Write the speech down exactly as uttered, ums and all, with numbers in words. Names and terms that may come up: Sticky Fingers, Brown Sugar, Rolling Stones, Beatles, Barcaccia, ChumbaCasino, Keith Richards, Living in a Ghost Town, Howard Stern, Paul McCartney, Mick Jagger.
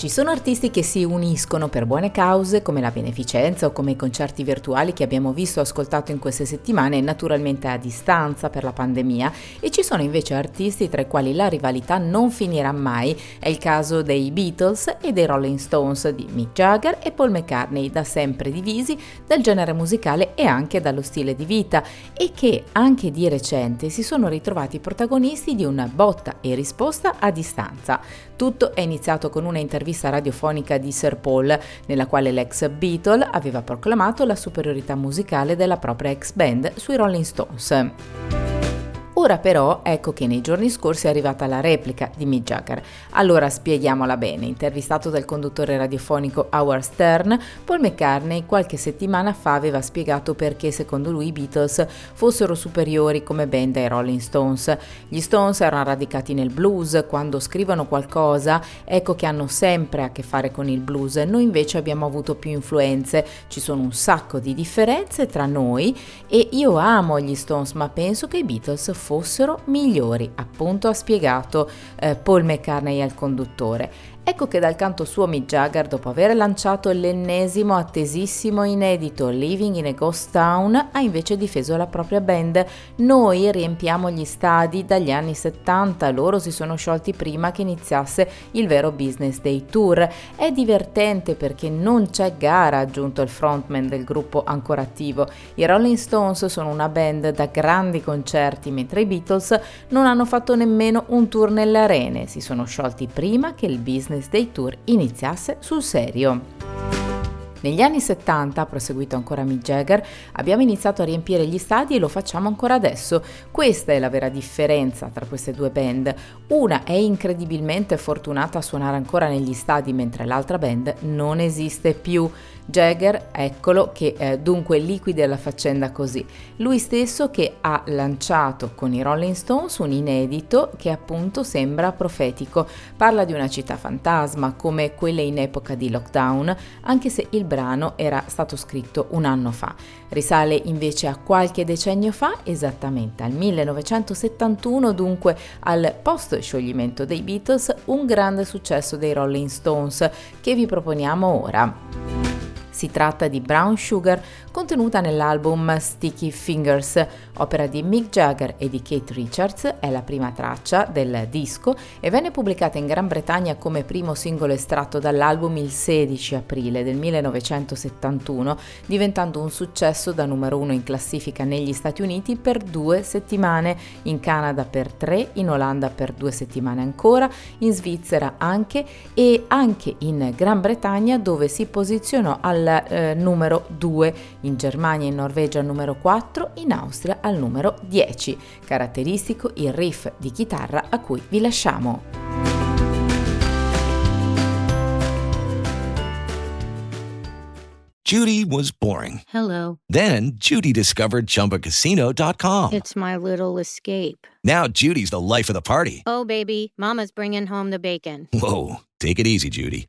Ci sono artisti che si uniscono per buone cause, come la beneficenza o come i concerti virtuali che abbiamo visto e ascoltato in queste settimane, naturalmente a distanza per la pandemia, e ci sono invece artisti tra i quali la rivalità non finirà mai. È il caso dei Beatles e dei Rolling Stones, di Mick Jagger e Paul McCartney, da sempre divisi dal genere musicale e anche dallo stile di vita, e che anche di recente si sono ritrovati protagonisti di una botta e risposta a distanza. Tutto è iniziato con una intervista radiofonica di Sir Paul, nella quale l'ex Beatle aveva proclamato la superiorità musicale della propria ex band sui Rolling Stones. Ora però ecco che nei giorni scorsi è arrivata la replica di Mick Jagger. Allora spieghiamola bene. Intervistato dal conduttore radiofonico Howard Stern, Paul McCartney qualche settimana fa aveva spiegato perché secondo lui i Beatles fossero superiori come band ai Rolling Stones. Gli Stones erano radicati nel blues, quando scrivono qualcosa ecco che hanno sempre a che fare con il blues, noi invece abbiamo avuto più influenze, ci sono un sacco di differenze tra noi e io amo gli Stones ma penso che i Beatles fossero migliori, appunto ha spiegato eh, Paul McCartney al conduttore. Ecco che dal canto suo Mick Jagger, dopo aver lanciato l'ennesimo attesissimo inedito Living in a Ghost Town, ha invece difeso la propria band. Noi riempiamo gli stadi dagli anni settanta, loro si sono sciolti prima che iniziasse il vero business dei tour. È divertente perché non c'è gara, ha aggiunto il frontman del gruppo ancora attivo. I Rolling Stones sono una band da grandi concerti, mentre i Beatles non hanno fatto nemmeno un tour nelle arene, si sono sciolti prima che il business dei tour iniziasse sul serio. Negli anni settanta, ha proseguito ancora Mick Jagger, abbiamo iniziato a riempire gli stadi e lo facciamo ancora adesso. Questa è la vera differenza tra queste due band. Una è incredibilmente fortunata a suonare ancora negli stadi, mentre l'altra band non esiste più. Jagger, eccolo che eh, dunque liquida la faccenda così. Lui stesso che ha lanciato con i Rolling Stones un inedito che appunto sembra profetico. Parla di una città fantasma, come quelle in epoca di lockdown, anche se il brano era stato scritto un anno fa. Risale invece a qualche decennio fa, esattamente al millenovecentosettantuno, dunque al post scioglimento dei Beatles, un grande successo dei Rolling Stones che vi proponiamo ora. Si tratta di Brown Sugar, contenuta nell'album Sticky Fingers, opera di Mick Jagger e di Keith Richards. È la prima traccia del disco e venne pubblicata in Gran Bretagna come primo singolo estratto dall'album il sedici aprile del millenovecentosettantuno, diventando un successo da numero uno in classifica negli Stati Uniti per due settimane, in Canada per tre, in Olanda per due settimane ancora, in Svizzera anche e anche in Gran Bretagna, dove si posizionò al Eh, numero due, in Germania e in Norvegia al numero quattro, in Austria al numero dieci. Caratteristico il riff di chitarra a cui vi lasciamo. Judy was boring. Hello. Then Judy discovered Chumba Casino dot com. It's my little escape. Now Judy's the life of the party. Oh baby, mama's bringing home the bacon. Whoa, take it easy Judy.